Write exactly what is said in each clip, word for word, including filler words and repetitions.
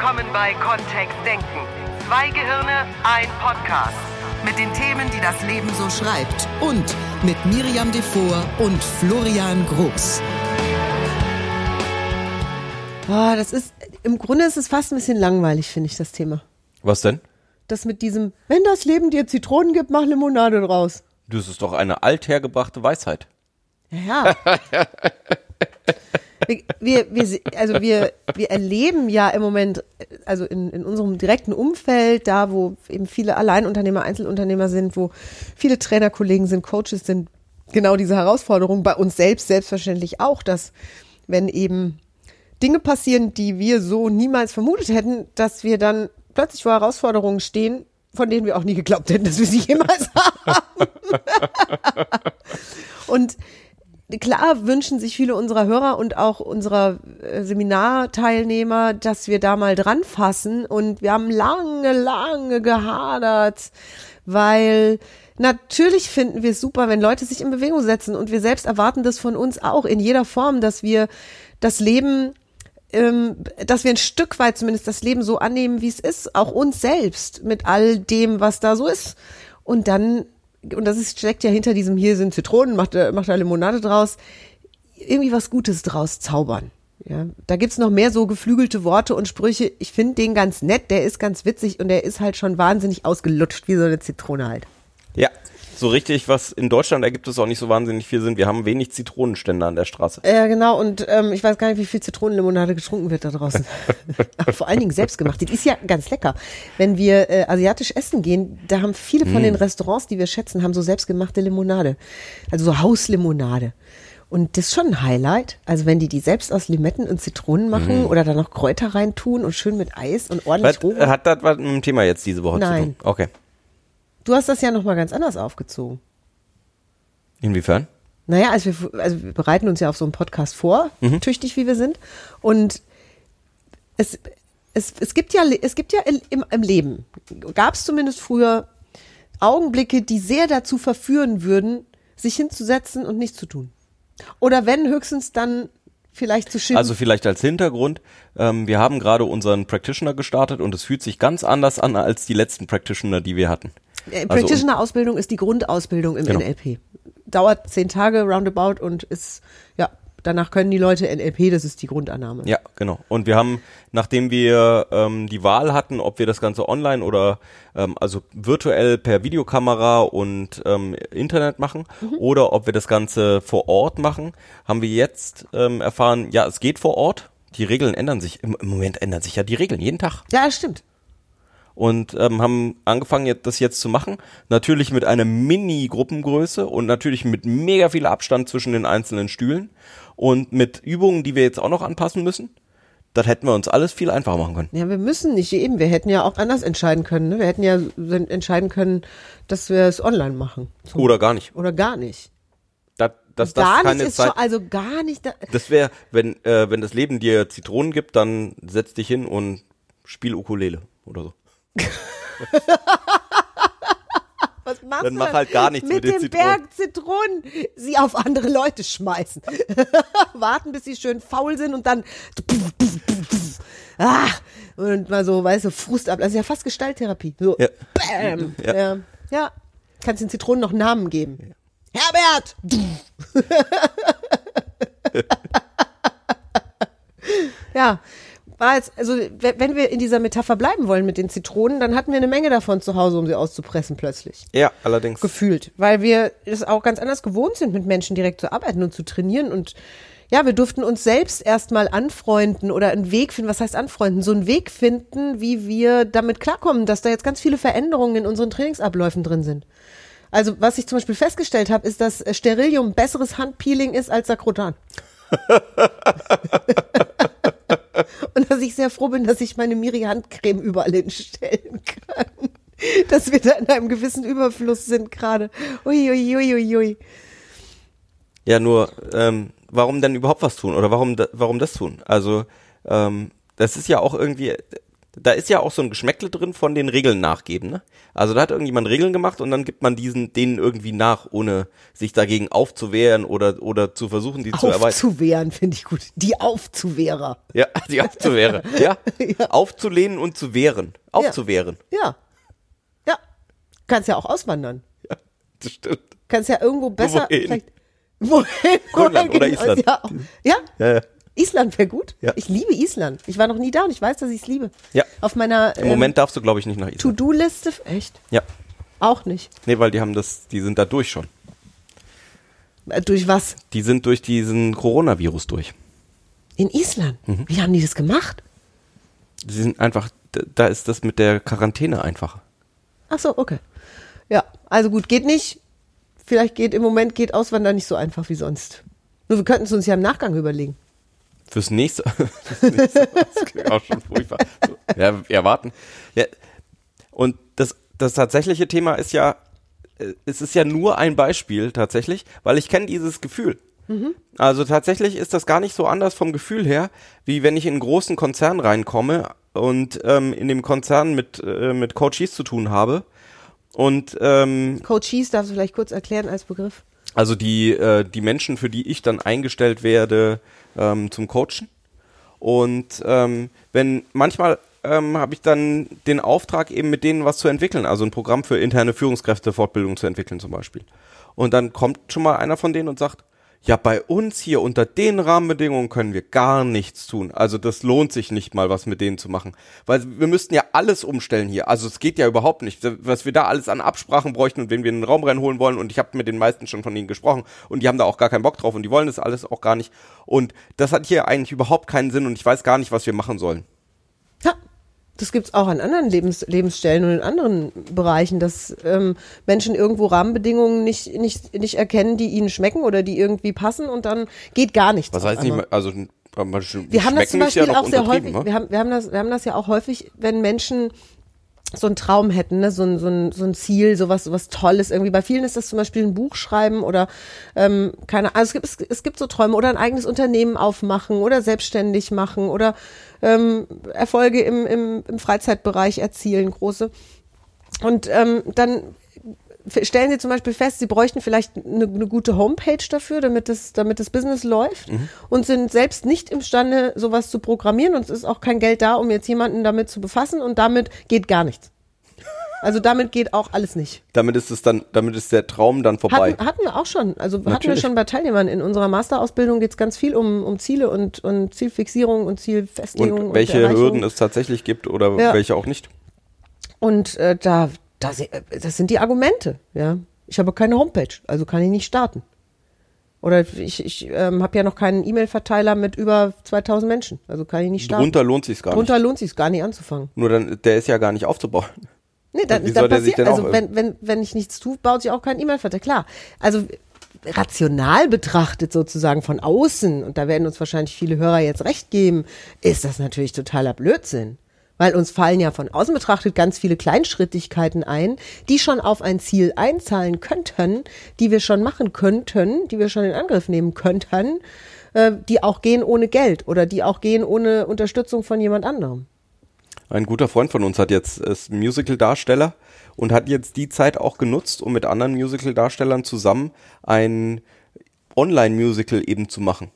willkommen bei Kontext Denken. Zwei Gehirne, ein Podcast. Mit den Themen, die das Leben so schreibt. Und mit Miriam Defoe und Florian Groß. Oh, das ist, im Grunde ist es fast ein bisschen langweilig, finde ich, das Thema. Was denn? Das mit diesem, wenn das Leben dir Zitronen gibt, mach Limonade draus. Das ist doch eine althergebrachte Weisheit. Ja. Wir, wir, wir, also wir, wir erleben ja im Moment, also in, in unserem direkten Umfeld, da wo eben viele Alleinunternehmer, Einzelunternehmer sind, wo viele Trainerkollegen sind, Coaches sind, genau diese Herausforderung, bei uns selbst selbstverständlich auch, dass wenn eben Dinge passieren, die wir so niemals vermutet hätten, dass wir dann plötzlich vor Herausforderungen stehen, von denen wir auch nie geglaubt hätten, dass wir sie jemals haben. Und klar wünschen sich viele unserer Hörer und auch unserer Seminarteilnehmer, dass wir da mal dran fassen. Und wir haben lange, lange gehadert, weil natürlich finden wir es super, wenn Leute sich in Bewegung setzen. Und wir selbst erwarten das von uns auch in jeder Form, dass wir das Leben, ähm, dass wir ein Stück weit zumindest das Leben so annehmen, wie es ist. Auch uns selbst mit all dem, was da so ist. Und dann und das ist, steckt ja hinter diesem, hier sind Zitronen, macht da macht Limonade draus, irgendwie was Gutes draus zaubern. Ja, da gibt's noch mehr so geflügelte Worte und Sprüche. Ich finde den ganz nett, der ist ganz witzig und der ist halt schon wahnsinnig ausgelutscht, wie so eine Zitrone halt. Ja, so richtig, was in Deutschland ergibt es auch nicht so wahnsinnig viel Sinn. Wir haben wenig Zitronenstände an der Straße. Ja, äh, genau. Und ähm, ich weiß gar nicht, wie viel Zitronenlimonade getrunken wird da draußen. Vor allen Dingen selbstgemacht. Die ist ja ganz lecker. Wenn wir äh, asiatisch essen gehen, da haben viele von mm. den Restaurants, die wir schätzen, haben so selbstgemachte Limonade. Also so Hauslimonade. Und das ist schon ein Highlight. Also wenn die die selbst aus Limetten und Zitronen machen mm. oder da noch Kräuter reintun und schön mit Eis und ordentlich Rot. Hat das was mit dem Thema jetzt diese Woche Nein. zu tun? Okay. Du hast das ja nochmal ganz anders aufgezogen. Inwiefern? Naja, also wir, also wir bereiten uns ja auf so einen Podcast vor, mhm. tüchtig wie wir sind. Und es, es, es gibt ja, es gibt ja im, im Leben, gab es zumindest früher Augenblicke, die sehr dazu verführen würden, sich hinzusetzen und nichts zu tun. Oder wenn, höchstens dann vielleicht zu schimpfen. Also vielleicht als Hintergrund, ähm, wir haben gerade unseren Practitioner gestartet und es fühlt sich ganz anders an als die letzten Practitioner, die wir hatten. Practitioner-Ausbildung ist die Grundausbildung im genau. N L P. Dauert zehn Tage roundabout und ist, ja, danach können die Leute N L P, das ist die Grundannahme. Ja, genau. Und wir haben, nachdem wir ähm, die Wahl hatten, ob wir das Ganze online oder ähm, also virtuell per Videokamera und ähm, Internet machen mhm. oder ob wir das Ganze vor Ort machen, haben wir jetzt ähm, erfahren, ja, es geht vor Ort. Die Regeln ändern sich. Im, im Moment ändern sich ja die Regeln jeden Tag. Ja, stimmt. Und ähm, haben angefangen, das jetzt zu machen. Natürlich mit einer Mini-Gruppengröße und natürlich mit mega viel Abstand zwischen den einzelnen Stühlen. Und mit Übungen, die wir jetzt auch noch anpassen müssen. Das hätten wir uns alles viel einfacher machen können. Ja, wir müssen nicht eben. Wir hätten ja auch anders entscheiden können. Ne? Wir hätten ja entscheiden können, dass wir es online machen. Zum Oder gar nicht. Oder gar nicht. Das, das, das gar keine nicht ist Zeit. Schon, also gar nicht. Da das wäre, wenn, äh, wenn das Leben dir Zitronen gibt, dann setz dich hin und spiel Ukulele oder so. Was machst Dann du mach halt gar nichts mit, mit den dem Zitronen. Berg Zitronen, sie auf andere Leute schmeißen. Warten, bis sie schön faul sind und dann ah, und mal so, weißt du, Frust ab. Das ist ja fast Gestalttherapie. So, ja. Bam. Ja. Ja. ja, kannst den Zitronen noch Namen geben. Ja. Herbert! ja. War jetzt, also wenn wir in dieser Metapher bleiben wollen mit den Zitronen, dann hatten wir eine Menge davon zu Hause, um sie auszupressen plötzlich. Ja, allerdings. Gefühlt, weil wir es auch ganz anders gewohnt sind, mit Menschen direkt zu arbeiten und zu trainieren. Und ja, wir durften uns selbst erstmal anfreunden oder einen Weg finden. Was heißt anfreunden? So einen Weg finden, wie wir damit klarkommen, dass da jetzt ganz viele Veränderungen in unseren Trainingsabläufen drin sind. Also was ich zum Beispiel festgestellt habe, ist, dass Sterilium besseres Handpeeling ist als Sakrotan. Und dass ich sehr froh bin, dass ich meine Miri-Handcreme überall hinstellen kann. Dass wir da in einem gewissen Überfluss sind gerade. Uiuiuiui. Ja, nur, ähm, warum denn überhaupt was tun? Oder warum, warum das tun? Also, ähm, das ist ja auch irgendwie, da ist ja auch so ein Geschmäckle drin von den Regeln nachgeben, ne? Also da hat irgendjemand Regeln gemacht und dann gibt man diesen denen irgendwie nach, ohne sich dagegen aufzuwehren oder oder zu versuchen, die zu erweitern. Aufzuwehren finde ich gut. Die Aufzuwehrer. Ja, die Aufzuwehrer. Ja. Ja. Aufzulehnen und zu wehren. Aufzuwehren. Ja. Ja. Ja. Kannst ja auch auswandern. Ja, das stimmt. Kannst ja irgendwo besser wohin? Vielleicht wohin? Grönland oder Island. Ja. Ja? Ja, ja. Island wäre gut. Ja. Ich liebe Island. Ich war noch nie da und ich weiß, dass ich es liebe. Ja. Auf meiner Im ähm, Moment darfst du, glaube ich, nicht nach Island. To-Do-Liste. Echt? Ja. Auch nicht. Nee, weil die haben das, die sind da durch schon. Äh, durch was? Die sind durch diesen Coronavirus durch. In Island? Mhm. Wie haben die das gemacht? Die sind einfach, da ist das mit der Quarantäne einfacher. Ach so, okay. Ja, also gut, geht nicht. Vielleicht geht im Moment geht Auswandern nicht so einfach wie sonst. Nur wir könnten es uns ja im Nachgang überlegen. Fürs nächste, fürs nächste das klingt auch schon furchtbar. So, ja, erwarten. Ja. Und das, das tatsächliche Thema ist ja, es ist ja nur ein Beispiel tatsächlich, weil ich kenne dieses Gefühl. Mhm. Also tatsächlich ist das gar nicht so anders vom Gefühl her, wie wenn ich in einen großen Konzern reinkomme und ähm, in dem Konzern mit, äh, mit Coaches zu tun habe. Und ähm, Coaches darfst du vielleicht kurz erklären als Begriff. Also die, äh, die Menschen, für die ich dann eingestellt werde ähm, zum Coachen. Und ähm, wenn manchmal ähm, habe ich dann den Auftrag, eben mit denen was zu entwickeln. Also ein Programm für interne Führungskräftefortbildung zu entwickeln zum Beispiel. Und dann kommt schon mal einer von denen und sagt, ja, bei uns hier unter den Rahmenbedingungen können wir gar nichts tun. Also das lohnt sich nicht mal, was mit denen zu machen. Weil wir müssten ja alles umstellen hier. Also es geht ja überhaupt nicht, was wir da alles an Absprachen bräuchten und wenn wir in den Raum reinholen wollen. Und ich habe mit den meisten schon von denen gesprochen und die haben da auch gar keinen Bock drauf und die wollen das alles auch gar nicht. Und das hat hier eigentlich überhaupt keinen Sinn und ich weiß gar nicht, was wir machen sollen. Ja, das gibt's auch an anderen Lebens- Lebensstellen und in anderen Bereichen, dass ähm, Menschen irgendwo Rahmenbedingungen nicht, nicht, nicht erkennen, die ihnen schmecken oder die irgendwie passen und dann geht gar nichts. Was heißt nicht, also wir haben das zum Beispiel ja auch sehr häufig, ne? wir, haben, wir, haben das, wir haben das ja auch häufig, wenn Menschen so einen Traum hätten, ne? so, ein, so, ein, so ein Ziel, sowas, sowas Tolles irgendwie. Bei vielen ist das zum Beispiel ein Buch schreiben oder ähm, keine Ahnung, also es gibt, es, es gibt so Träume oder ein eigenes Unternehmen aufmachen oder selbstständig machen oder ähm, Erfolge im, im, im Freizeitbereich erzielen, große. Und ähm, dann stellen Sie zum Beispiel fest, Sie bräuchten vielleicht eine, eine gute Homepage dafür, damit das, damit das Business läuft mhm. und sind selbst nicht imstande, sowas zu programmieren und es ist auch kein Geld da, um jetzt jemanden damit zu befassen und damit geht gar nichts. Also damit geht auch alles nicht. Damit ist es dann, damit ist der Traum dann vorbei. Hatten, hatten wir auch schon, also Natürlich. hatten wir schon bei Teilnehmern. In unserer Masterausbildung geht es ganz viel um, um Ziele und, und Zielfixierung und Zielfestigung. Und welche und Hürden es tatsächlich gibt oder ja. welche auch nicht. Und äh, da Das, das sind die Argumente, ja. Ich habe keine Homepage, also kann ich nicht starten. Oder ich, ich ähm, habe ja noch keinen E-Mail-Verteiler mit über zweitausend Menschen, also kann ich nicht starten. Drunter lohnt sich's gar Drunter nicht. Drunter lohnt sich's gar nicht anzufangen. Nur dann, der ist ja gar nicht aufzubauen. Nee, dann, wie soll dann der sich denn auch also wenn, wenn, wenn ich nichts tue, baut sich auch kein E-Mail-Verteiler, klar. Also rational betrachtet sozusagen von außen, und da werden uns wahrscheinlich viele Hörer jetzt recht geben, ist das natürlich totaler Blödsinn. Weil uns fallen ja von außen betrachtet ganz viele Kleinschrittigkeiten ein, die schon auf ein Ziel einzahlen könnten, die wir schon machen könnten, die wir schon in Angriff nehmen könnten, äh, die auch gehen ohne Geld oder die auch gehen ohne Unterstützung von jemand anderem. Ein guter Freund von uns hat jetzt, ist Musical-Darsteller und hat jetzt die Zeit auch genutzt, um mit anderen Musical-Darstellern zusammen ein Online-Musical eben zu machen.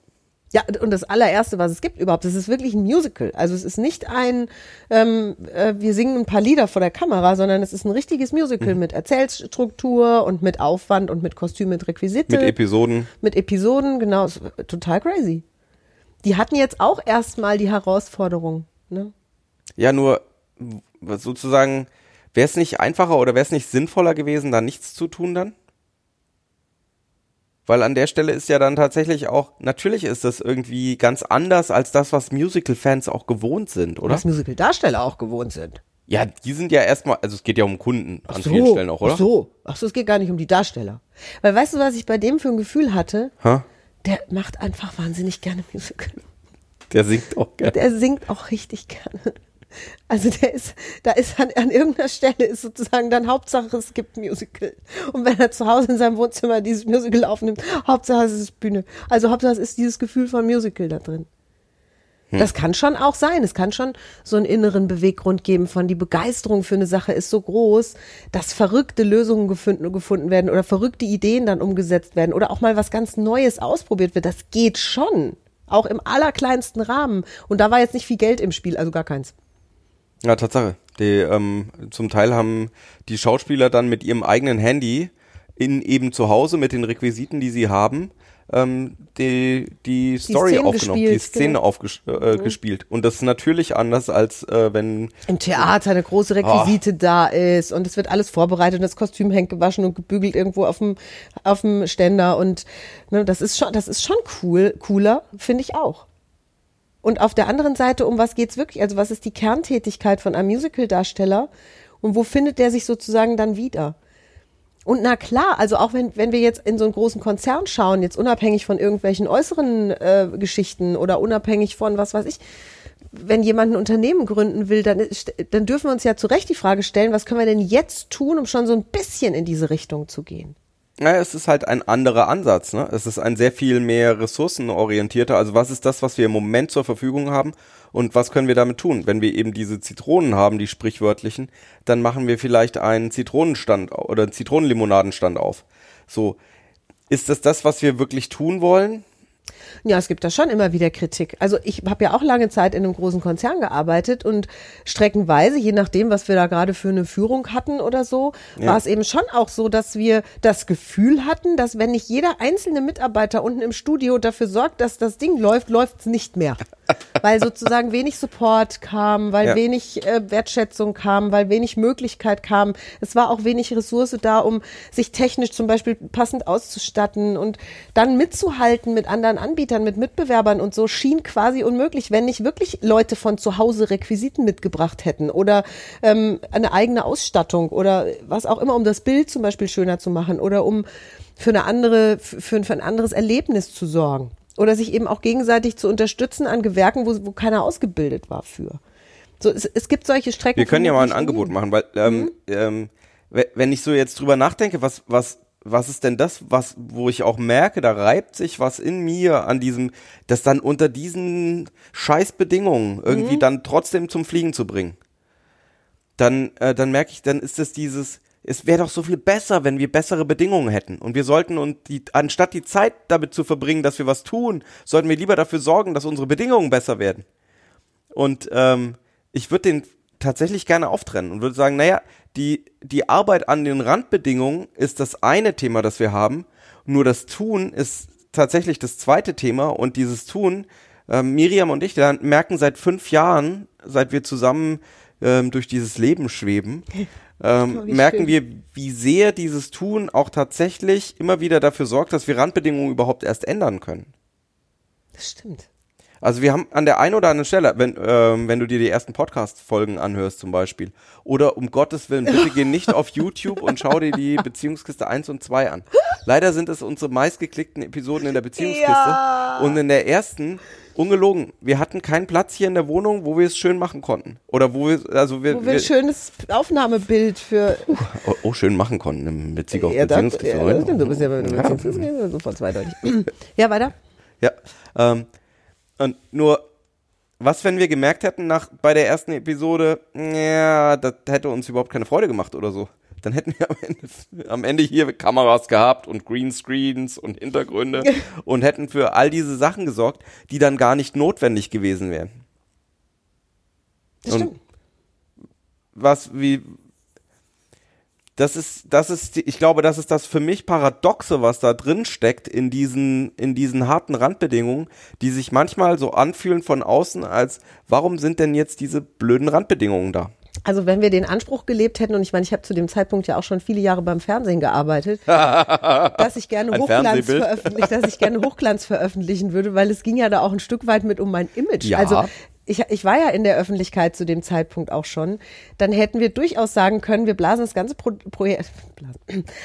Ja, und das allererste, was es gibt überhaupt, das ist wirklich ein Musical. Also es ist nicht ein, ähm, äh, wir singen ein paar Lieder vor der Kamera, sondern es ist ein richtiges Musical mhm. mit Erzählstruktur und mit Aufwand und mit Kostüm, mit Requisite. Mit Episoden. Mit Episoden, genau. Total crazy. Die hatten jetzt auch erstmal die Herausforderung. Ne? Ja, nur sozusagen, wäre es nicht einfacher oder wäre es nicht sinnvoller gewesen, da nichts zu tun dann? Weil an der Stelle ist ja dann tatsächlich auch, natürlich ist das irgendwie ganz anders als das, was Musical-Fans auch gewohnt sind, oder? Was Musical-Darsteller auch gewohnt sind. Ja, die sind ja erstmal, also es geht ja um Kunden an vielen Stellen auch, oder? Ach so, ach so, es geht gar nicht um die Darsteller. Weil weißt du, was ich bei dem für ein Gefühl hatte? Ha? Der macht einfach wahnsinnig gerne Musical. Der singt auch gerne. Der singt auch richtig gerne. Also der ist, da ist an, an irgendeiner Stelle ist sozusagen dann Hauptsache es gibt Musical. Und wenn er zu Hause in seinem Wohnzimmer dieses Musical aufnimmt, Hauptsache es ist Bühne. Also Hauptsache es ist dieses Gefühl von Musical da drin. Hm. Das kann schon auch sein. Es kann schon so einen inneren Beweggrund geben von, die Begeisterung für eine Sache ist so groß, dass verrückte Lösungen gefunden, gefunden werden oder verrückte Ideen dann umgesetzt werden oder auch mal was ganz Neues ausprobiert wird. Das geht schon, auch im allerkleinsten Rahmen. Und da war jetzt nicht viel Geld im Spiel, also gar keins. Ja, Tatsache. Die, ähm, zum Teil haben die Schauspieler dann mit ihrem eigenen Handy in eben zu Hause mit den Requisiten, die sie haben, ähm, die, die, die Story Szenen aufgenommen, gespielt, die Szene genau. aufgespielt. Äh, mhm. Und das ist natürlich anders, als äh, wenn im Theater eine große Requisite oh. da ist und es wird alles vorbereitet und das Kostüm hängt gewaschen und gebügelt irgendwo auf dem auf dem Ständer. Und ne, das ist schon, das ist schon cool, cooler, finde ich auch. Und auf der anderen Seite, um was geht's wirklich? Also was ist die Kerntätigkeit von einem Musical-Darsteller und wo findet der sich sozusagen dann wieder? Und na klar, also auch wenn wenn wir jetzt in so einen großen Konzern schauen, jetzt unabhängig von irgendwelchen äußeren äh, Geschichten oder unabhängig von was weiß ich, wenn jemand ein Unternehmen gründen will, dann, dann dürfen wir uns ja zu Recht die Frage stellen, was können wir denn jetzt tun, um schon so ein bisschen in diese Richtung zu gehen? Naja, es ist halt ein anderer Ansatz, ne? Es ist ein sehr viel mehr ressourcenorientierter, also was ist das, was wir im Moment zur Verfügung haben und was können wir damit tun? Wenn wir eben diese Zitronen haben, die sprichwörtlichen, dann machen wir vielleicht einen Zitronenstand oder einen Zitronenlimonadenstand auf. So, ist das das, was wir wirklich tun wollen? Ja, es gibt da schon immer wieder Kritik. Also ich habe ja auch lange Zeit in einem großen Konzern gearbeitet und streckenweise, je nachdem, was wir da gerade für eine Führung hatten oder so, ja. war es eben schon auch so, dass wir das Gefühl hatten, dass wenn nicht jeder einzelne Mitarbeiter unten im Studio dafür sorgt, dass das Ding läuft, läuft es nicht mehr. Weil sozusagen wenig Support kam, weil ja. wenig äh, Wertschätzung kam, weil wenig Möglichkeit kam. Es war auch wenig Ressource da, um sich technisch zum Beispiel passend auszustatten und dann mitzuhalten mit anderen Anbietern, mit Mitbewerbern und so, schien quasi unmöglich, wenn nicht wirklich Leute von zu Hause Requisiten mitgebracht hätten oder ähm, eine eigene Ausstattung oder was auch immer, um das Bild zum Beispiel schöner zu machen oder um für eine andere, für, für ein anderes Erlebnis zu sorgen. Oder sich eben auch gegenseitig zu unterstützen an Gewerken, wo, wo keiner ausgebildet war für. So, es, es gibt solche Strecken. Wir können ja mal ein Angebot machen, weil ähm, mhm. ähm, wenn ich so jetzt drüber nachdenke, was, was Was ist denn das, was, wo ich auch merke, da reibt sich was in mir an diesem, das dann unter diesen Scheißbedingungen irgendwie mhm. dann trotzdem zum Fliegen zu bringen. Dann, äh, dann merke ich, dann ist das dieses, es wäre doch so viel besser, wenn wir bessere Bedingungen hätten. Und wir sollten uns, die, anstatt die Zeit damit zu verbringen, dass wir was tun, sollten wir lieber dafür sorgen, dass unsere Bedingungen besser werden. Und ähm, ich würde den tatsächlich gerne auftrennen und würde sagen, naja, die, die Arbeit an den Randbedingungen ist das eine Thema, das wir haben, nur das Tun ist tatsächlich das zweite Thema und dieses Tun, äh, Miriam und ich merken seit fünf Jahren, seit wir zusammen ähm, durch dieses Leben schweben, ähm, merken wir, wie sehr dieses Tun auch tatsächlich immer wieder dafür sorgt, dass wir Randbedingungen überhaupt erst ändern können. Das stimmt. Also wir haben an der einen oder anderen Stelle, wenn ähm, wenn du dir die ersten Podcast-Folgen anhörst zum Beispiel, oder um Gottes Willen, bitte geh nicht auf YouTube und schau dir die Beziehungskiste eins und zwei an. Leider sind es unsere meistgeklickten Episoden in der Beziehungskiste. Ja. Und in der ersten, ungelogen, wir hatten keinen Platz hier in der Wohnung, wo wir es schön machen konnten. Oder wo wir, also wir... Wo wir ein schönes Aufnahmebild für... Oh, oh, schön machen konnten im Bezug auf ja, Beziehungskiste. Ja, das stimmt, du bist ja bei der Beziehungskiste sofort zweideutig. Ja, weiter. Ja, ähm... Und nur, was, wenn wir gemerkt hätten nach bei der ersten Episode, ja, das hätte uns überhaupt keine Freude gemacht oder so. Dann hätten wir am Ende, am Ende hier Kameras gehabt und Greenscreens und Hintergründe und hätten für all diese Sachen gesorgt, die dann gar nicht notwendig gewesen wären. Das stimmt. Und was, wie... Das ist, das ist, ich glaube, das ist das für mich Paradoxe, was da drin steckt in diesen, in diesen harten Randbedingungen, die sich manchmal so anfühlen von außen als, warum sind denn jetzt diese blöden Randbedingungen da? Also wenn wir den Anspruch gelebt hätten, und ich meine, ich habe zu dem Zeitpunkt ja auch schon viele Jahre beim Fernsehen gearbeitet, dass ich gerne Hochglanz veröffentlichen, dass ich gerne Hochglanz veröffentlichen würde, weil es ging ja da auch ein Stück weit mit um mein Image. Ja. Also, Ich, ich war ja in der Öffentlichkeit zu dem Zeitpunkt auch schon, dann hätten wir durchaus sagen können, wir blasen das ganze Projekt, Pro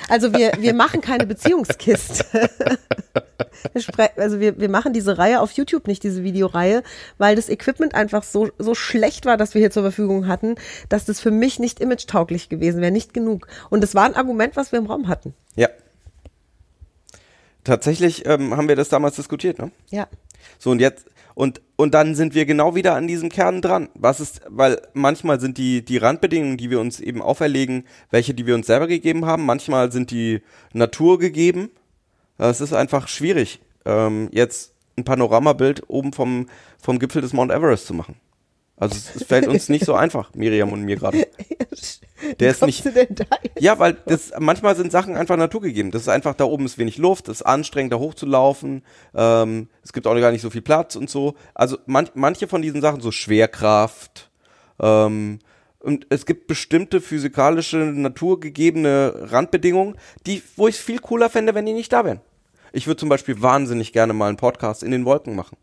also wir, wir machen keine Beziehungskiste. Also wir, wir machen diese Reihe auf YouTube nicht, diese Videoreihe, weil das Equipment einfach so, so schlecht war, das wir hier zur Verfügung hatten, dass das für mich nicht imagetauglich gewesen wäre, nicht genug. Und das war ein Argument, was wir im Raum hatten. Ja. Tatsächlich ähm, haben wir das damals diskutiert, ne? Ja. So, und jetzt... Und, und dann sind wir genau wieder an diesem Kern dran. Was ist, weil manchmal sind die, die Randbedingungen, die wir uns eben auferlegen, welche, die wir uns selber gegeben haben, manchmal sind die Natur gegeben. Es ist einfach schwierig, ähm, jetzt ein Panoramabild oben vom, vom Gipfel des Mount Everest zu machen. Also es, es fällt uns nicht so einfach, Miriam und mir gerade. Der ist nicht. Ja, weil das manchmal sind Sachen einfach naturgegeben. Das ist einfach, da oben ist wenig Luft, es ist anstrengend, da hochzulaufen, ähm, es gibt auch gar nicht so viel Platz und so. Also man, manche von diesen Sachen, so Schwerkraft, ähm, und es gibt bestimmte physikalische, naturgegebene Randbedingungen, die, wo ich es viel cooler fände, wenn die nicht da wären. Ich würde zum Beispiel wahnsinnig gerne mal einen Podcast in den Wolken machen.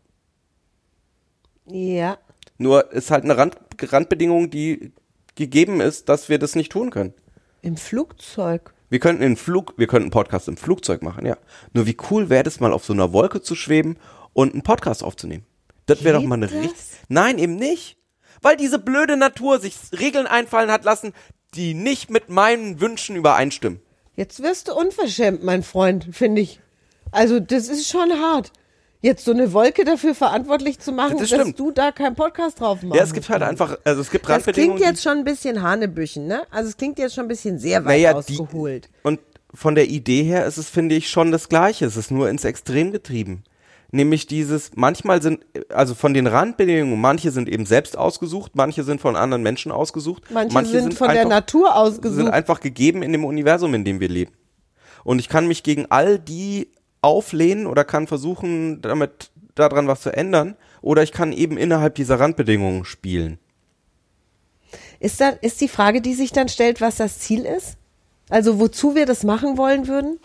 Ja. Nur ist halt eine Rand, Randbedingung, die gegeben ist, dass wir das nicht tun können. Im Flugzeug. Wir könnten in Flug, wir könnten einen Podcast im Flugzeug machen, ja. Nur wie cool wäre das, mal auf so einer Wolke zu schweben und einen Podcast aufzunehmen. Das wäre doch mal eine richtige. Nein, eben nicht. Weil diese blöde Natur sich Regeln einfallen hat lassen, die nicht mit meinen Wünschen übereinstimmen. Jetzt wirst du unverschämt, mein Freund, finde ich. Also das ist schon hart. Jetzt so eine Wolke dafür verantwortlich zu machen, das dass du da keinen Podcast drauf machst. Ja, es gibt halt einfach, also es gibt Randbedingungen. Das klingt jetzt schon ein bisschen Hanebüchen, ne? Also es klingt jetzt schon ein bisschen sehr weit naja, ausgeholt. Die, und von der Idee her ist es, finde ich, schon das Gleiche. Es ist nur ins Extrem getrieben. Nämlich dieses, manchmal sind, also von den Randbedingungen, manche sind eben selbst ausgesucht, manche sind von anderen Menschen ausgesucht. Manche, manche sind, sind von einfach, der Natur ausgesucht. Sind einfach gegeben in dem Universum, in dem wir leben. Und ich kann mich gegen all die auflehnen oder kann versuchen, damit daran was zu ändern, oder ich kann eben innerhalb dieser Randbedingungen spielen. Ist da, ist die Frage, die sich dann stellt, was das Ziel ist? Also wozu wir das machen wollen würden?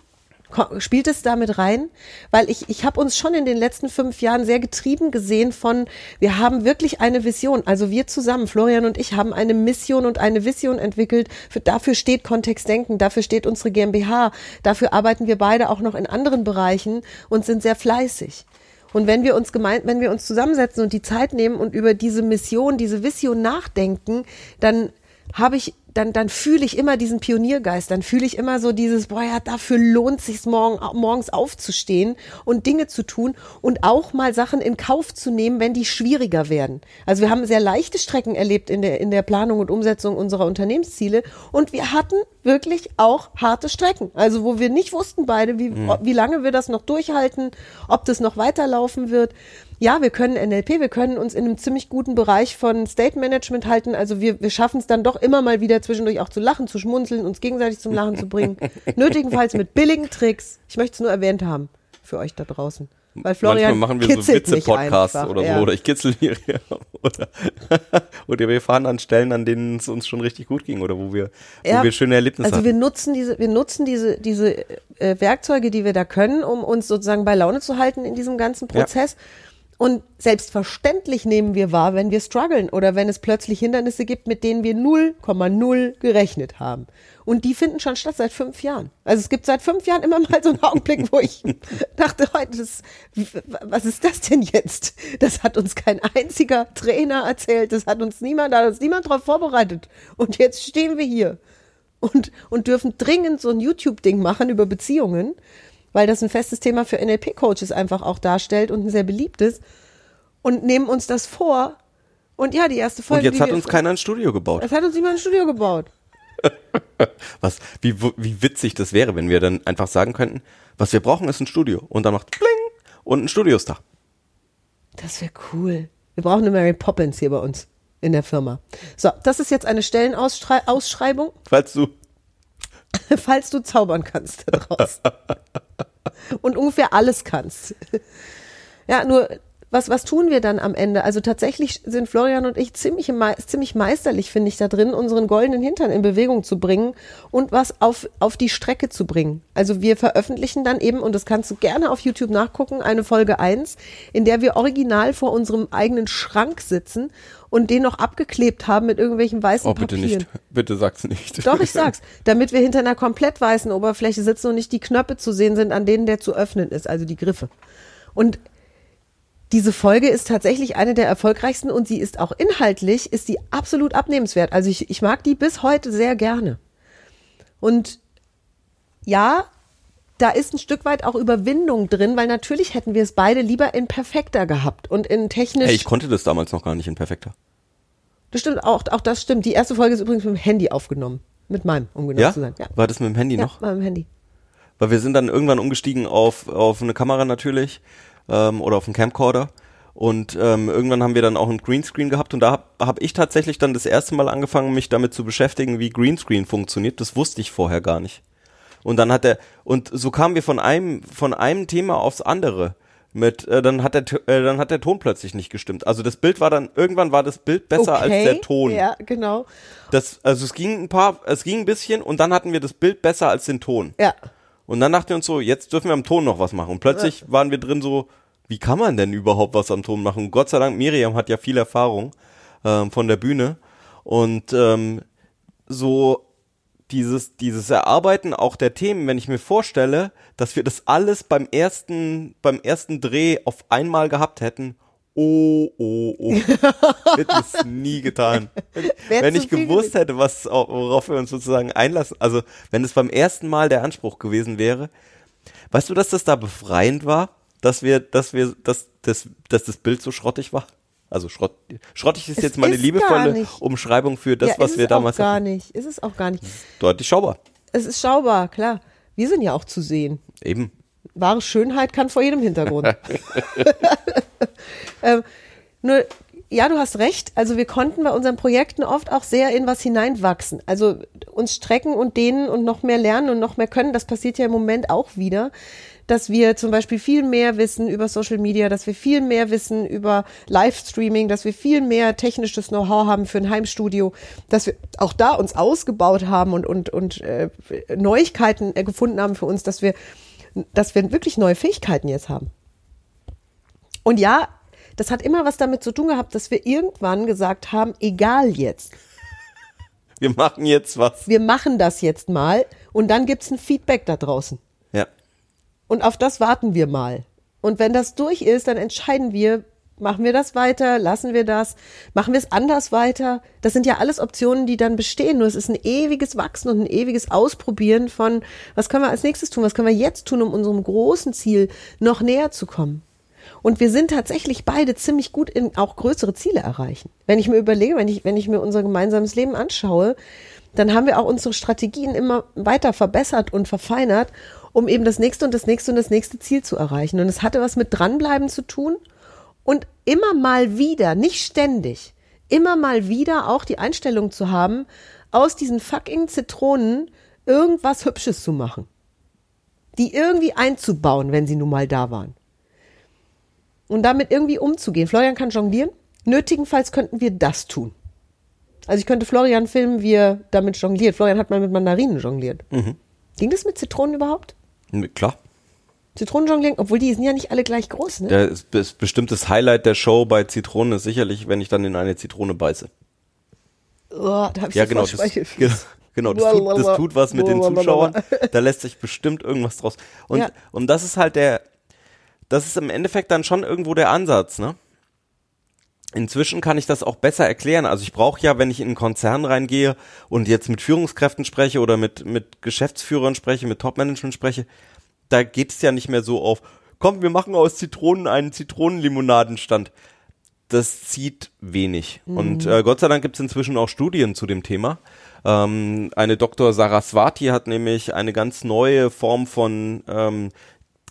Spielt es damit rein? Weil ich, ich habe uns schon in den letzten fünf Jahren sehr getrieben gesehen von, wir haben wirklich eine Vision. Also wir zusammen, Florian und ich, haben eine Mission und eine Vision entwickelt. Für, dafür steht Kontext Denken, dafür steht unsere GmbH. Dafür arbeiten wir beide auch noch in anderen Bereichen und sind sehr fleißig. Und wenn wir uns gemeint, wenn wir uns zusammensetzen und die Zeit nehmen und über diese Mission, diese Vision nachdenken, dann habe ich Dann, dann fühle ich immer diesen Pioniergeist, dann fühle ich immer so dieses, boah ja, dafür lohnt es sich, morgen, morgens aufzustehen und Dinge zu tun und auch mal Sachen in Kauf zu nehmen, wenn die schwieriger werden. Also wir haben sehr leichte Strecken erlebt in der, in der Planung und Umsetzung unserer Unternehmensziele, und wir hatten wirklich auch harte Strecken, also wo wir nicht wussten beide, wie, mhm. wie lange wir das noch durchhalten, ob das noch weiterlaufen wird. Ja, wir können N L P, wir können uns in einem ziemlich guten Bereich von State Management halten. Also wir, wir schaffen es dann doch immer mal wieder zwischendurch auch zu lachen, zu schmunzeln, uns gegenseitig zum Lachen zu bringen. Nötigenfalls mit billigen Tricks. Ich möchte es nur erwähnt haben für euch da draußen. Weil Florian manchmal machen wir so Witze-Podcasts oder so, ja. Oder ich kitzel hier. Oder, oder wir fahren an Stellen, an denen es uns schon richtig gut ging oder wo wir, ja, wo wir schöne Erlebnisse also haben. Also wir nutzen diese, wir nutzen diese, diese äh, Werkzeuge, die wir da können, um uns sozusagen bei Laune zu halten in diesem ganzen Prozess. Ja. Und selbstverständlich nehmen wir wahr, wenn wir strugglen oder wenn es plötzlich Hindernisse gibt, mit denen wir null Komma null gerechnet haben. Und die finden schon statt seit fünf Jahren. Also es gibt seit fünf Jahren immer mal so einen Augenblick, wo ich dachte, heute, das, was ist das denn jetzt? Das hat uns kein einziger Trainer erzählt, das hat uns niemand, da hat uns niemand drauf vorbereitet. Und jetzt stehen wir hier und, und dürfen dringend so ein YouTube-Ding machen über Beziehungen, weil das ein festes Thema für N L P-Coaches einfach auch darstellt und ein sehr beliebtes, und nehmen uns das vor. Und ja, die erste Folge. Und jetzt die hat uns keiner ein Studio gebaut. Jetzt hat uns niemand ein Studio gebaut. Was, wie, wie witzig das wäre, wenn wir dann einfach sagen könnten, was wir brauchen, ist ein Studio. Und dann macht Bling und ein Studiostag. Das wäre cool. Wir brauchen eine Mary Poppins hier bei uns in der Firma. So, das ist jetzt eine Stellenausschreibung. Falls du Falls du zaubern kannst da draußen. Und ungefähr alles kannst. Ja, nur, was, was tun wir dann am Ende? Also tatsächlich sind Florian und ich ziemlich, ziemlich meisterlich, finde ich, da drin, unseren goldenen Hintern in Bewegung zu bringen und was auf, auf die Strecke zu bringen. Also wir veröffentlichen dann eben, und das kannst du gerne auf YouTube nachgucken, eine Folge eins, in der wir original vor unserem eigenen Schrank sitzen und den noch abgeklebt haben mit irgendwelchen weißen Papieren. Oh, bitte nicht. Bitte sag's nicht. Doch, ich sag's. Damit wir hinter einer komplett weißen Oberfläche sitzen und nicht die Knöpfe zu sehen sind, an denen der zu öffnen ist, also die Griffe. Und diese Folge ist tatsächlich eine der erfolgreichsten, und sie ist auch inhaltlich, ist sie absolut abnehmenswert. Also ich, ich mag die bis heute sehr gerne. Und ja, da ist ein Stück weit auch Überwindung drin, weil natürlich hätten wir es beide lieber in perfekter gehabt und in technisch. Hey, ich konnte das damals noch gar nicht in perfekter. Das stimmt, auch, auch das stimmt. Die erste Folge ist übrigens mit dem Handy aufgenommen. Mit meinem, um genau ja? zu sein. Ja. War das mit dem Handy ja, noch? Ja, war mit dem Handy. Weil wir sind dann irgendwann umgestiegen auf, auf eine Kamera natürlich ähm, oder auf einen Camcorder. Und ähm, irgendwann haben wir dann auch einen Greenscreen gehabt und da habe hab ich tatsächlich dann das erste Mal angefangen, mich damit zu beschäftigen, wie Greenscreen funktioniert. Das wusste ich vorher gar nicht. Und dann hat er, und so kamen wir von einem, von einem Thema aufs andere. Mit, äh, dann hat der, äh, dann hat der Ton plötzlich nicht gestimmt. Also das Bild war dann, irgendwann war das Bild besser okay, als der Ton. Ja, genau. Das, also es ging ein paar, es ging ein bisschen und dann hatten wir das Bild besser als den Ton. Ja. Und dann dachten wir uns so, jetzt dürfen wir am Ton noch was machen. Und plötzlich ja. waren wir drin so, wie kann man denn überhaupt was am Ton machen? Gott sei Dank, Miriam hat ja viel Erfahrung ähm, von der Bühne und ähm, so dieses dieses Erarbeiten auch der Themen, wenn ich mir vorstelle, dass wir das alles beim ersten beim ersten Dreh auf einmal gehabt hätten, oh oh oh, hätte es nie getan. Wenn ich gewusst hätte, was worauf wir uns sozusagen einlassen, also wenn es beim ersten Mal der Anspruch gewesen wäre, weißt du, dass das da befreiend war? Dass wir, dass wir, dass, dass, dass das Bild so schrottig war. Also Schrott, schrottig ist es jetzt mal eine liebevolle Umschreibung für das, ja, was wir damals hatten. Ist es auch gar nicht. Ist es auch gar nicht. Deutlich schaubar. Es ist schaubar, klar. Wir sind ja auch zu sehen. Eben. Wahre Schönheit kann vor jedem Hintergrund. ähm, nur, ja, du hast recht. Also wir konnten bei unseren Projekten oft auch sehr in was hineinwachsen. Also uns strecken und dehnen und noch mehr lernen und noch mehr können. Das passiert ja im Moment auch wieder. Dass wir zum Beispiel viel mehr wissen über Social Media, dass wir viel mehr wissen über Livestreaming, dass wir viel mehr technisches Know-how haben für ein Heimstudio, dass wir auch da uns ausgebaut haben und, und, und äh, Neuigkeiten äh, gefunden haben für uns, dass wir, dass wir wirklich neue Fähigkeiten jetzt haben. Und ja, das hat immer was damit zu tun gehabt, dass wir irgendwann gesagt haben, egal jetzt. Wir machen jetzt was. Wir machen das jetzt mal und dann gibt es ein Feedback da draußen. Ja. Und auf das warten wir mal. Und wenn das durch ist, dann entscheiden wir, machen wir das weiter, lassen wir das, machen wir es anders weiter. Das sind ja alles Optionen, die dann bestehen. Nur es ist ein ewiges Wachsen und ein ewiges Ausprobieren von, was können wir als nächstes tun, was können wir jetzt tun, um unserem großen Ziel noch näher zu kommen. Und wir sind tatsächlich beide ziemlich gut in auch größere Ziele erreichen. Wenn ich mir überlege, wenn ich, wenn ich mir unser gemeinsames Leben anschaue, dann haben wir auch unsere Strategien immer weiter verbessert und verfeinert, um eben das nächste und das nächste und das nächste Ziel zu erreichen. Und es hatte was mit Dranbleiben zu tun und immer mal wieder, nicht ständig, immer mal wieder auch die Einstellung zu haben, aus diesen fucking Zitronen irgendwas Hübsches zu machen. Die irgendwie einzubauen, wenn sie nun mal da waren. Und damit irgendwie umzugehen. Florian kann jonglieren. Nötigenfalls könnten wir das tun. Also ich könnte Florian filmen, wie er damit jongliert. Florian hat mal mit Mandarinen jongliert. Mhm. Ging das mit Zitronen überhaupt? Klar. Zitronenjonglieren, obwohl die sind ja nicht alle gleich groß, ne? Das, das bestimmtes Highlight der Show bei Zitronen ist sicherlich, wenn ich dann in eine Zitrone beiße. Oh, da habe ich ja, genau, das, ge, genau, das tut, das tut was mit den Zuschauern. Da lässt sich bestimmt irgendwas draus. Und, ja. und das ist halt der, das ist im Endeffekt dann schon irgendwo der Ansatz, ne? Inzwischen kann ich das auch besser erklären. Also ich brauche ja, wenn ich in einen Konzern reingehe und jetzt mit Führungskräften spreche oder mit mit Geschäftsführern spreche, mit Topmanagement spreche, da geht es ja nicht mehr so auf, komm, wir machen aus Zitronen einen Zitronenlimonadenstand. Das zieht wenig. Mhm. Und äh, Gott sei Dank gibt es inzwischen auch Studien zu dem Thema. Ähm, eine Doktor Saraswati hat nämlich eine ganz neue Form von ähm,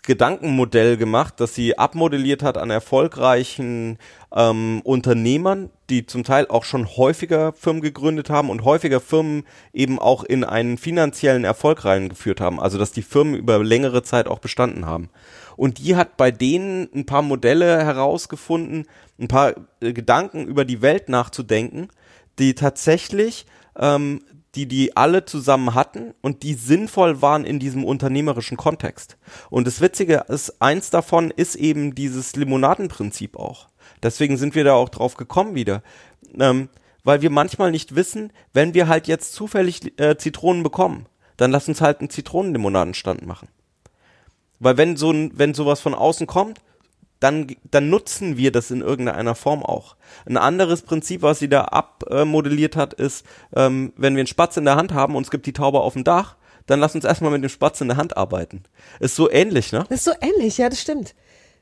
Gedankenmodell gemacht, das sie abmodelliert hat an erfolgreichen ähm, Unternehmern, die zum Teil auch schon häufiger Firmen gegründet haben und häufiger Firmen eben auch in einen finanziellen Erfolg reingeführt haben, also dass die Firmen über längere Zeit auch bestanden haben. Und die hat bei denen ein paar Modelle herausgefunden, ein paar äh, Gedanken über die Welt nachzudenken, die tatsächlich ähm, die die alle zusammen hatten und die sinnvoll waren in diesem unternehmerischen Kontext. Und das Witzige ist, eins davon ist eben dieses Limonadenprinzip auch. Deswegen sind wir da auch drauf gekommen wieder. Ähm, weil wir manchmal nicht wissen, wenn wir halt jetzt zufällig äh, Zitronen bekommen, dann lass uns halt einen Zitronenlimonadenstand machen. Weil wenn so ein, wenn sowas von außen kommt, Dann, dann nutzen wir das in irgendeiner Form auch. Ein anderes Prinzip, was sie da abmodelliert hat, ist, ähm, wenn wir einen Spatz in der Hand haben und es gibt die Taube auf dem Dach, dann lass uns erstmal mit dem Spatz in der Hand arbeiten. Ist so ähnlich, ne? Das ist so ähnlich, ja, das stimmt.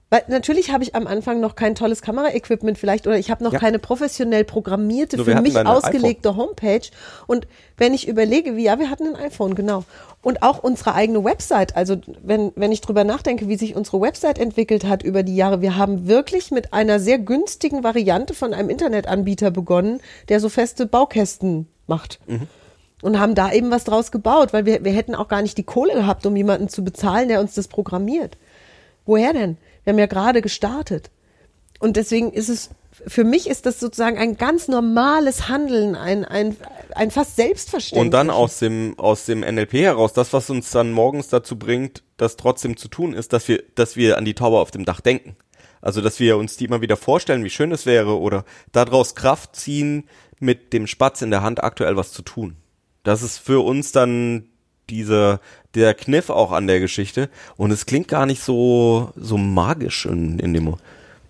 Weil natürlich habe ich am Anfang noch kein tolles Kameraequipment vielleicht oder ich habe noch ja. keine professionell programmierte, Nur für mich ausgelegte iPhone. Homepage. Und wenn ich überlege, wie, ja, wir hatten ein iPhone, genau. Und auch unsere eigene Website, also wenn, wenn ich drüber nachdenke, wie sich unsere Website entwickelt hat über die Jahre, wir haben wirklich mit einer sehr günstigen Variante von einem Internetanbieter begonnen, der so feste Baukästen macht. Mhm. Und haben da eben was draus gebaut, weil wir, wir hätten auch gar nicht die Kohle gehabt, um jemanden zu bezahlen, der uns das programmiert. Woher denn? Wir haben ja gerade gestartet. Und deswegen ist es, für mich ist das sozusagen ein ganz normales Handeln, ein, ein, ein fast Selbstverständliches. Und dann aus dem, aus dem N L P heraus, das, was uns dann morgens dazu bringt, das trotzdem zu tun, ist, dass wir, dass wir an die Taube auf dem Dach denken. Also, dass wir uns die immer wieder vorstellen, wie schön es wäre, oder daraus Kraft ziehen, mit dem Spatz in der Hand aktuell was zu tun. Das ist für uns dann Diese, der Kniff auch an der Geschichte, und es klingt gar nicht so, so magisch in, in dem.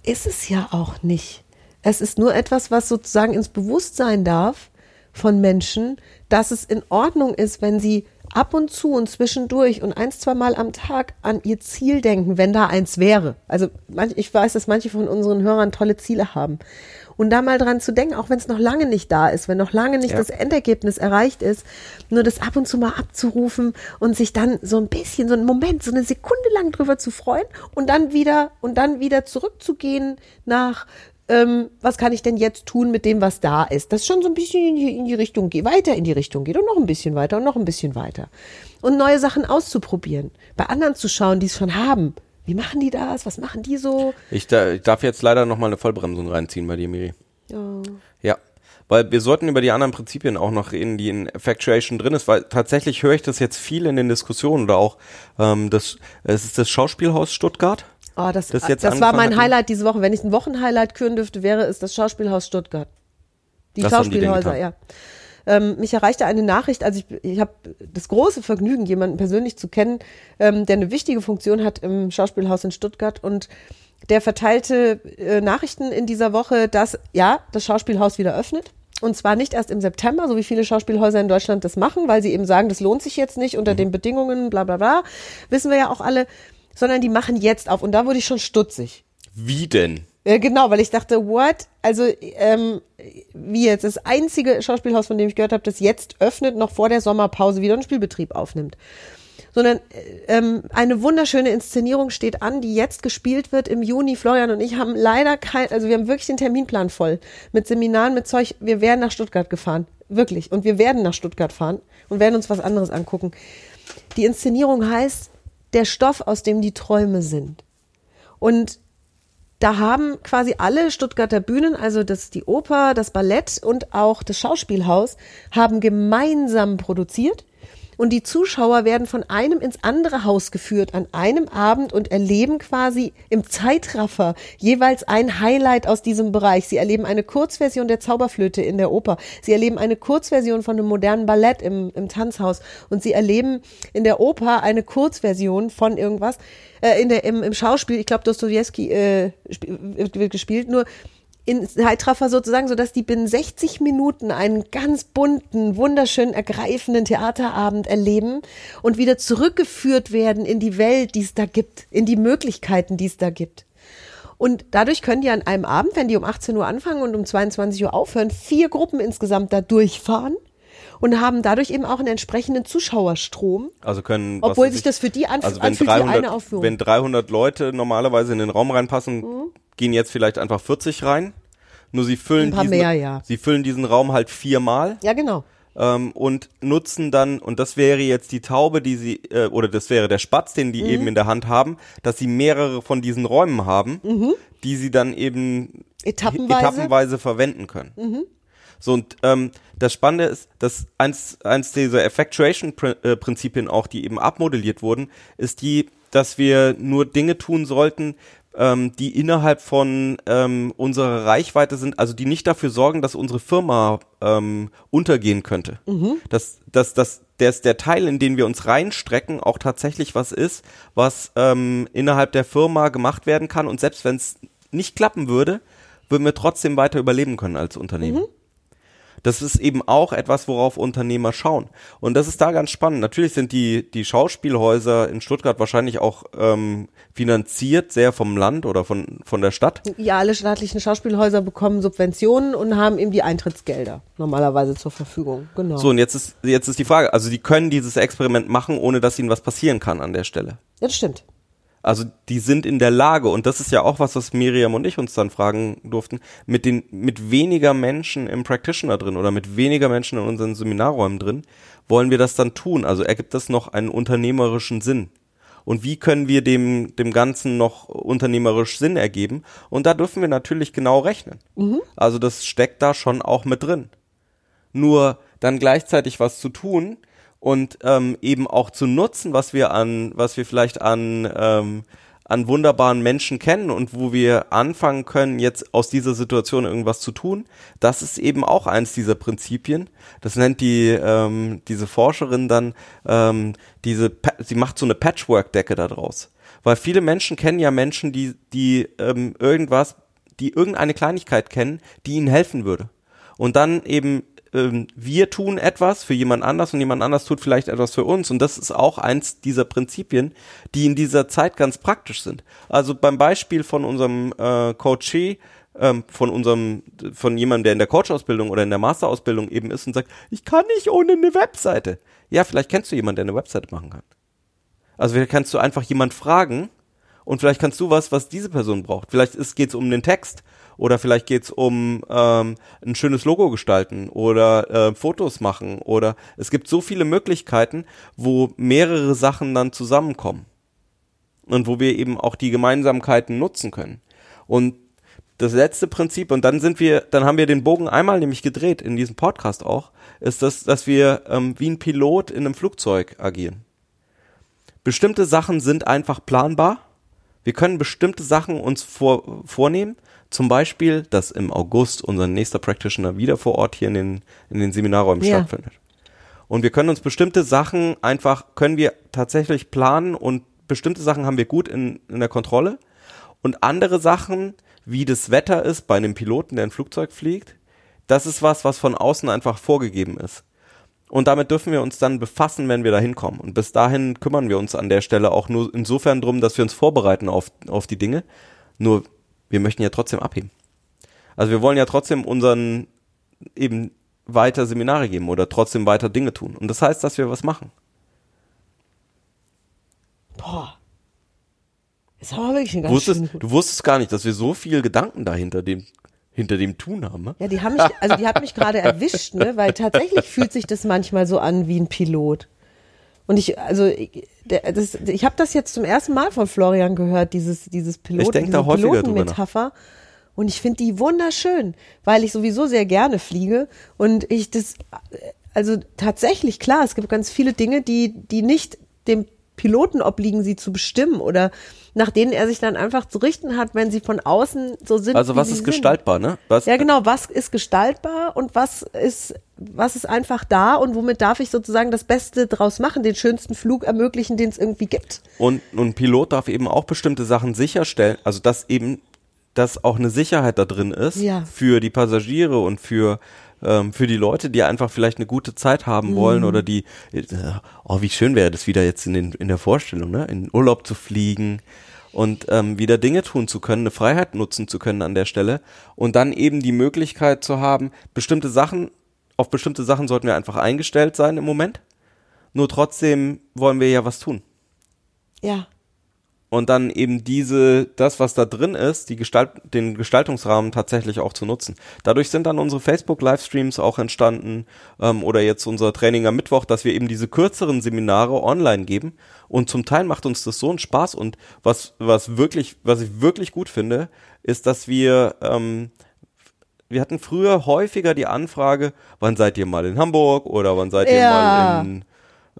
Ist es ja auch nicht. Es ist nur etwas, was sozusagen ins Bewusstsein darf von Menschen, dass es in Ordnung ist, wenn sie ab und zu und zwischendurch und ein, zwei Mal am Tag an ihr Ziel denken, wenn da eins wäre. Also ich weiß, dass manche von unseren Hörern tolle Ziele haben. Und da mal dran zu denken, auch wenn es noch lange nicht da ist, wenn noch lange nicht ja. das Endergebnis erreicht ist, nur das ab und zu mal abzurufen und sich dann so ein bisschen, so einen Moment, so eine Sekunde lang drüber zu freuen und dann wieder, und dann wieder zurückzugehen nach, ähm, was kann ich denn jetzt tun mit dem, was da ist? Das schon so ein bisschen in die, in die Richtung geht, weiter in die Richtung geht und noch ein bisschen weiter und noch ein bisschen weiter. Und neue Sachen auszuprobieren, bei anderen zu schauen, die es schon haben. Wie machen die das? Was machen die so? Ich, da, ich darf jetzt leider nochmal eine Vollbremsung reinziehen bei dir, Miri. Oh. Ja, weil wir sollten über die anderen Prinzipien auch noch reden, die in Effectuation drin ist, weil tatsächlich höre ich das jetzt viel in den Diskussionen oder auch, ähm, das, es ist das Schauspielhaus Stuttgart. Oh, das das, jetzt das war mein Highlight diese Woche. Wenn ich ein Wochenhighlight küren dürfte, wäre es das Schauspielhaus Stuttgart. Die das Schauspielhäuser, die ja. Ähm, mich erreichte eine Nachricht, also ich, ich habe das große Vergnügen, jemanden persönlich zu kennen, ähm, der eine wichtige Funktion hat im Schauspielhaus in Stuttgart, und der verteilte äh, Nachrichten in dieser Woche, dass ja, das Schauspielhaus wieder öffnet, und zwar nicht erst im September, so wie viele Schauspielhäuser in Deutschland das machen, weil sie eben sagen, das lohnt sich jetzt nicht unter mhm. den Bedingungen, bla bla bla, wissen wir ja auch alle, sondern die machen jetzt auf, und da wurde ich schon stutzig. Wie denn? Genau, weil ich dachte, what? Also, ähm, wie jetzt? Das einzige Schauspielhaus, von dem ich gehört habe, das jetzt öffnet, noch vor der Sommerpause wieder einen Spielbetrieb aufnimmt. Sondern ähm, eine wunderschöne Inszenierung steht an, die jetzt gespielt wird im Juni. Florian und ich haben leider kein, also wir haben wirklich den Terminplan voll. Mit Seminaren, mit Zeug, wir werden nach Stuttgart gefahren. Wirklich. Und wir werden nach Stuttgart fahren und werden uns was anderes angucken. Die Inszenierung heißt, der Stoff, aus dem die Träume sind. Und da haben quasi alle Stuttgarter Bühnen, also das, die Oper, das Ballett und auch das Schauspielhaus, haben gemeinsam produziert, und die Zuschauer werden von einem ins andere Haus geführt an einem Abend und erleben quasi im Zeitraffer jeweils ein Highlight aus diesem Bereich. Sie erleben eine Kurzversion der Zauberflöte in der Oper, sie erleben eine Kurzversion von einem modernen Ballett im, im Tanzhaus, und sie erleben in der Oper eine Kurzversion von irgendwas, äh, in der, im, im Schauspiel, ich glaube Dostojewski äh, wird gespielt, nur in Zeitraffer sozusagen, sodass die binnen sechzig Minuten einen ganz bunten, wunderschönen, ergreifenden Theaterabend erleben und wieder zurückgeführt werden in die Welt, die es da gibt, in die Möglichkeiten, die es da gibt. Und dadurch können die an einem Abend, wenn die um achtzehn Uhr anfangen und um zweiundzwanzig Uhr aufhören, vier Gruppen insgesamt da durchfahren und haben dadurch eben auch einen entsprechenden Zuschauerstrom. Also können, was obwohl sich das für die anfühlt, also wenn dreihundert, wie eine Aufführung. Wenn dreihundert Leute normalerweise in den Raum reinpassen, mhm. gehen jetzt vielleicht einfach vierzig rein, nur sie füllen, diesen, mehr, ja. sie füllen diesen Raum halt viermal. Ja, genau. Ähm, und nutzen dann, und das wäre jetzt die Taube, die sie, äh, oder das wäre der Spatz, den die mhm. eben in der Hand haben, dass sie mehrere von diesen Räumen haben, mhm. die sie dann eben etappenweise, etappenweise verwenden können. Mhm. So, und ähm, das Spannende ist, dass eins, eins dieser Effectuation-Prinzipien auch, die eben abmodelliert wurden, ist die, dass wir nur Dinge tun sollten, ähm, die innerhalb von ähm, unserer Reichweite sind, also die nicht dafür sorgen, dass unsere Firma ähm, untergehen könnte. Mhm. Dass, dass, dass, dass der Teil, in den wir uns reinstrecken, auch tatsächlich was ist, was ähm, innerhalb der Firma gemacht werden kann, und selbst wenn es nicht klappen würde, würden wir trotzdem weiter überleben können als Unternehmen. Mhm. Das ist eben auch etwas, worauf Unternehmer schauen. Und das ist da ganz spannend. Natürlich sind die die Schauspielhäuser in Stuttgart wahrscheinlich auch ähm, finanziert, sehr vom Land oder von von der Stadt. Ja, alle staatlichen Schauspielhäuser bekommen Subventionen und haben eben die Eintrittsgelder normalerweise zur Verfügung. Genau. So, und jetzt ist jetzt ist die Frage, also die können dieses Experiment machen, ohne dass ihnen was passieren kann an der Stelle. Das stimmt. Also die sind in der Lage, und das ist ja auch was, was Miriam und ich uns dann fragen durften, mit den mit weniger Menschen im Practitioner drin oder mit weniger Menschen in unseren Seminarräumen drin, wollen wir das dann tun? Also ergibt das noch einen unternehmerischen Sinn? Und wie können wir dem dem Ganzen noch unternehmerisch Sinn ergeben? Und da dürfen wir natürlich genau rechnen. Mhm. Also das steckt da schon auch mit drin. Nur dann gleichzeitig was zu tun, und ähm, eben auch zu nutzen, was wir an, was wir vielleicht an, ähm, an wunderbaren Menschen kennen und wo wir anfangen können, jetzt aus dieser Situation irgendwas zu tun, das ist eben auch eins dieser Prinzipien. Das nennt die ähm, diese Forscherin dann, ähm, diese, sie macht so eine Patchwork-Decke da draus. Weil viele Menschen kennen ja Menschen, die, die ähm, irgendwas, die irgendeine Kleinigkeit kennen, die ihnen helfen würde. Und dann eben wir tun etwas für jemand anders und jemand anders tut vielleicht etwas für uns, und das ist auch eins dieser Prinzipien, die in dieser Zeit ganz praktisch sind. Also beim Beispiel von unserem äh, Coachee, ähm, von unserem, von jemandem, der in der Coach-Ausbildung oder in der Master-Ausbildung eben ist und sagt, ich kann nicht ohne eine Webseite. Ja, vielleicht kennst du jemanden, der eine Webseite machen kann. Also vielleicht kannst du einfach jemanden fragen und vielleicht kannst du was, was diese Person braucht. Vielleicht geht es um den Text. Oder vielleicht geht's um ähm, ein schönes Logo gestalten oder äh, Fotos machen. Oder es gibt so viele Möglichkeiten, wo mehrere Sachen dann zusammenkommen. Und wo wir eben auch die Gemeinsamkeiten nutzen können. Und das letzte Prinzip, und dann sind wir, dann haben wir den Bogen einmal nämlich gedreht in diesem Podcast auch, ist das, dass wir ähm, wie ein Pilot in einem Flugzeug agieren. Bestimmte Sachen sind einfach planbar. Wir können bestimmte Sachen uns vor, vornehmen. Zum Beispiel, dass im August unser nächster Practitioner wieder vor Ort hier in den, in den Seminarräumen ja. stattfindet. Und wir können uns bestimmte Sachen einfach, können wir tatsächlich planen, und bestimmte Sachen haben wir gut in, in der Kontrolle. Und andere Sachen, wie das Wetter ist bei einem Piloten, der ein Flugzeug fliegt, das ist was, was von außen einfach vorgegeben ist. Und damit dürfen wir uns dann befassen, wenn wir da hinkommen. Und bis dahin kümmern wir uns an der Stelle auch nur insofern drum, dass wir uns vorbereiten auf, auf die Dinge. Nur wir möchten ja trotzdem abheben. Also wir wollen ja trotzdem unseren eben weiter Seminare geben oder trotzdem weiter Dinge tun. Und das heißt, dass wir was machen. Boah. Das haben wir wirklich eine ganz wusstest, schöne... Du wusstest gar nicht, dass wir so viel Gedanken dahinter dem, hinter dem Tun haben. Ne? Ja, die haben mich, also die hat mich gerade erwischt, ne? Weil tatsächlich fühlt sich das manchmal so an wie ein Pilot. Und ich, also ich, das, ich habe das jetzt zum ersten Mal von Florian gehört, dieses dieses Pilot, diese Pilotenmetapher. Und ich finde die wunderschön, weil ich sowieso sehr gerne fliege. Und ich das, also tatsächlich, klar, es gibt ganz viele Dinge, die die nicht dem Piloten obliegen, sie zu bestimmen oder nach denen er sich dann einfach zu richten hat, wenn sie von außen so sind. Also was ist gestaltbar, ne? Was, ja genau, was ist gestaltbar und was ist, was ist einfach da und womit darf ich sozusagen das Beste draus machen, den schönsten Flug ermöglichen, den es irgendwie gibt. Und, und ein Pilot darf eben auch bestimmte Sachen sicherstellen, also dass eben, dass auch eine Sicherheit da drin ist, ja, für die Passagiere und für für die Leute, die einfach vielleicht eine gute Zeit haben wollen, mhm, oder die, oh, wie schön wäre das wieder jetzt in, den, in der Vorstellung, ne? In Urlaub zu fliegen und ähm, wieder Dinge tun zu können, eine Freiheit nutzen zu können an der Stelle und dann eben die Möglichkeit zu haben, bestimmte Sachen, auf bestimmte Sachen sollten wir einfach eingestellt sein im Moment, nur trotzdem wollen wir ja was tun. Ja. Und dann eben diese, das, was da drin ist, die Gestalt, den Gestaltungsrahmen tatsächlich auch zu nutzen. Dadurch sind dann unsere Facebook-Livestreams auch entstanden, ähm, oder jetzt unser Training am Mittwoch, dass wir eben diese kürzeren Seminare online geben. Und zum Teil macht uns das so einen Spaß. Und was, was wirklich, was ich wirklich gut finde, ist, dass wir, ähm, wir hatten früher häufiger die Anfrage, wann seid ihr mal in Hamburg oder wann seid ihr ja. mal in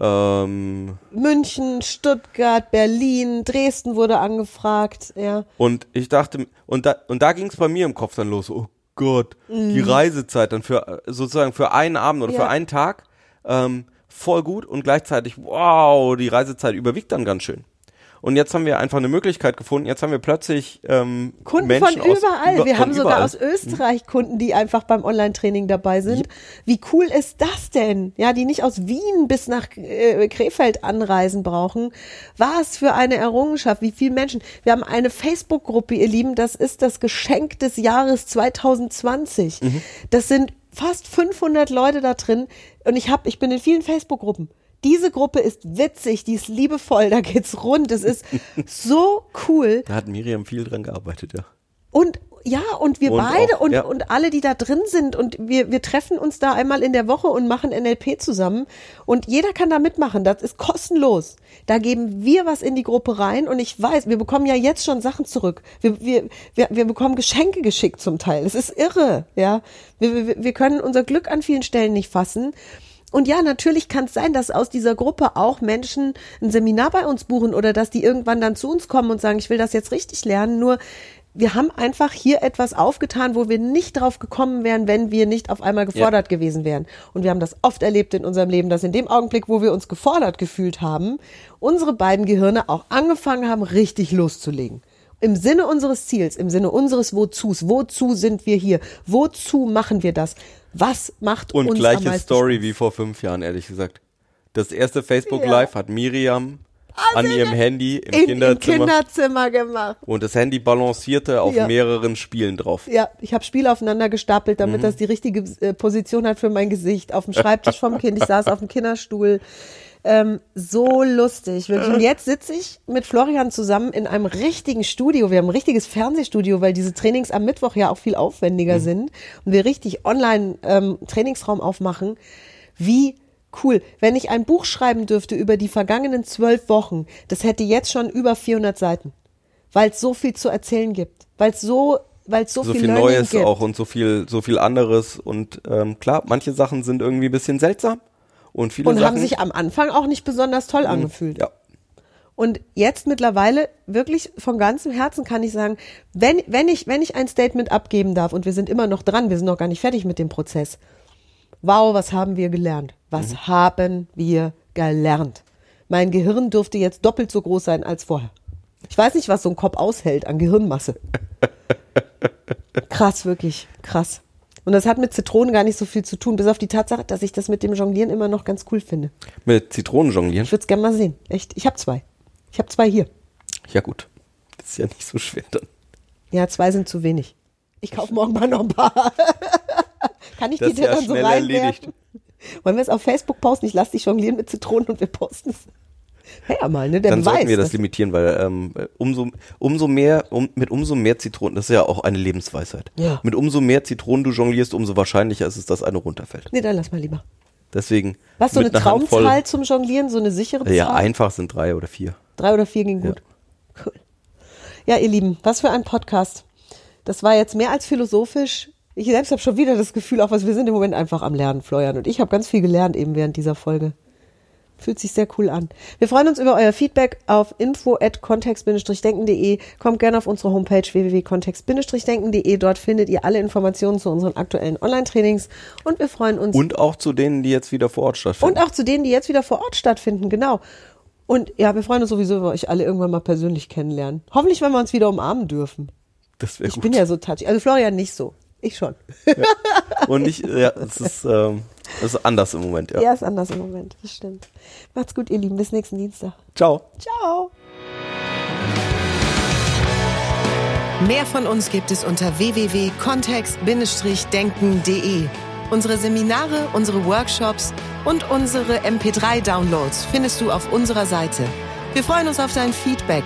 Ähm, München, Stuttgart, Berlin, Dresden wurde angefragt, ja. Und ich dachte, und da, und da ging es bei mir im Kopf dann los, oh Gott, mhm, die Reisezeit dann für, sozusagen für einen Abend oder ja. für einen Tag, ähm, voll gut und gleichzeitig, wow, die Reisezeit überwiegt dann ganz schön. Und jetzt haben wir einfach eine Möglichkeit gefunden. Jetzt haben wir plötzlich ähm, Kunden Menschen von überall. Aus, über, wir von haben überall. sogar aus Österreich Kunden, die einfach beim Online-Training dabei sind. Ja. Wie cool ist das denn? Ja, die nicht aus Wien bis nach äh, Krefeld anreisen brauchen. Was für eine Errungenschaft, wie viele Menschen. Wir haben eine Facebook-Gruppe, ihr Lieben, das ist das Geschenk des Jahres zwanzig zwanzig. Mhm. Das sind fast fünfhundert Leute da drin und ich hab, ich bin in vielen Facebook-Gruppen. Diese Gruppe ist witzig, die ist liebevoll, da geht's rund, es ist so cool. Da hat Miriam viel dran gearbeitet, ja. Und ja, und wir und beide auch, und, ja. und alle, die da drin sind und wir, wir treffen uns da einmal in der Woche und machen N L P zusammen und jeder kann da mitmachen, das ist kostenlos. Da geben wir was in die Gruppe rein und ich weiß, wir bekommen ja jetzt schon Sachen zurück. Wir, wir, wir, wir bekommen Geschenke geschickt zum Teil, das ist irre, ja. Wir, wir, wir können unser Glück an vielen Stellen nicht fassen. Und ja, natürlich kann es sein, dass aus dieser Gruppe auch Menschen ein Seminar bei uns buchen oder dass die irgendwann dann zu uns kommen und sagen, ich will das jetzt richtig lernen. Nur wir haben einfach hier etwas aufgetan, wo wir nicht drauf gekommen wären, wenn wir nicht auf einmal gefordert ja. gewesen wären. Und wir haben das oft erlebt in unserem Leben, dass in dem Augenblick, wo wir uns gefordert gefühlt haben, unsere beiden Gehirne auch angefangen haben, richtig loszulegen. Im Sinne unseres Ziels, im Sinne unseres Wozus, wozu sind wir hier, wozu machen wir das, was macht uns am meisten Spaß? Und gleiche Story wie vor fünf Jahren, ehrlich gesagt. Das erste Facebook Live hat Miriam an ihrem Handy im Kinderzimmer. Im Kinderzimmer gemacht. Und das Handy balancierte auf mehreren Spielen drauf. Ja, ich habe Spiele aufeinander gestapelt, damit mhm. das die richtige Position hat für mein Gesicht. Auf dem Schreibtisch vom Kind, ich saß auf dem Kinderstuhl. Ähm, so lustig. Wirklich. Und jetzt sitze ich mit Florian zusammen in einem richtigen Studio. Wir haben ein richtiges Fernsehstudio, weil diese Trainings am Mittwoch ja auch viel aufwendiger mhm. sind und wir richtig online ähm, Trainingsraum aufmachen. Wie cool. Wenn ich ein Buch schreiben dürfte über die vergangenen zwölf Wochen, das hätte jetzt schon über vierhundert Seiten, weil es so viel zu erzählen gibt, weil es so weil es so, so viel, viel Neues gibt. Auch und so viel, so viel anderes. Und ähm, klar, manche Sachen sind irgendwie ein bisschen seltsam. Und, viele und Sachen haben sich am Anfang auch nicht besonders toll angefühlt. Ja. Und jetzt mittlerweile wirklich von ganzem Herzen kann ich sagen, wenn, wenn, ich, wenn ich ein Statement abgeben darf und wir sind immer noch dran, wir sind noch gar nicht fertig mit dem Prozess. Wow, was haben wir gelernt? Was mhm. haben wir gelernt? Mein Gehirn dürfte jetzt doppelt so groß sein als vorher. Ich weiß nicht, was so ein Kopf aushält an Gehirnmasse. Krass, wirklich, krass. Und das hat mit Zitronen gar nicht so viel zu tun, bis auf die Tatsache, dass ich das mit dem Jonglieren immer noch ganz cool finde. Mit Zitronen jonglieren? Ich würde es gerne mal sehen. Echt, ich habe zwei. Ich habe zwei hier. Ja gut, das ist ja nicht so schwer dann. Ja, zwei sind zu wenig. Ich kaufe morgen mal noch ein paar. Kann ich das die denn ja dann so reinwerfen? Wollen wir es auf Facebook posten? Ich lasse dich jonglieren mit Zitronen und wir posten es. Ja, mal, ne? Der dann Beweis, sollten wir das limitieren, weil ähm, umso, umso mehr, um, mit umso mehr Zitronen, das ist ja auch eine Lebensweisheit, ja. mit umso mehr Zitronen du jonglierst, umso wahrscheinlicher ist es, dass eine runterfällt. Nee, dann lass mal lieber. Deswegen. Was, so eine Traumzahl voll, zum Jonglieren, so eine sichere Zahl? Ja, einfach sind drei oder vier. Drei oder vier ging gut. Ja. Cool. Ja, ihr Lieben, was für ein Podcast. Das war jetzt mehr als philosophisch. Ich selbst habe schon wieder das Gefühl, auch was wir sind im Moment einfach am Lernen, Florian. Und ich habe ganz viel gelernt eben während dieser Folge. Fühlt sich sehr cool an. Wir freuen uns über euer Feedback auf info at kontext denken punkt de. Kommt gerne auf unsere Homepage w w w punkt kontext denken punkt de. Dort findet ihr alle Informationen zu unseren aktuellen Online-Trainings und wir freuen uns. Und auch zu denen, die jetzt wieder vor Ort stattfinden. Und auch zu denen, die jetzt wieder vor Ort stattfinden, genau. Und ja, wir freuen uns sowieso, wenn wir euch alle irgendwann mal persönlich kennenlernen. Hoffentlich, wenn wir uns wieder umarmen dürfen. Das wäre gut. Ich bin ja so touchy. Also Florian nicht so. Ich schon. Ja. Und ich, ja, es ist, ähm, es ist anders im Moment. Ja. ja, es ist anders im Moment, das stimmt. Macht's gut, ihr Lieben, bis nächsten Dienstag. Ciao. Ciao. Mehr von uns gibt es unter w w w punkt kontext denken punkt de. Unsere Seminare, unsere Workshops und unsere M P drei Downloads findest du auf unserer Seite. Wir freuen uns auf dein Feedback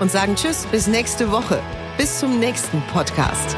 und sagen Tschüss, bis nächste Woche. Bis zum nächsten Podcast.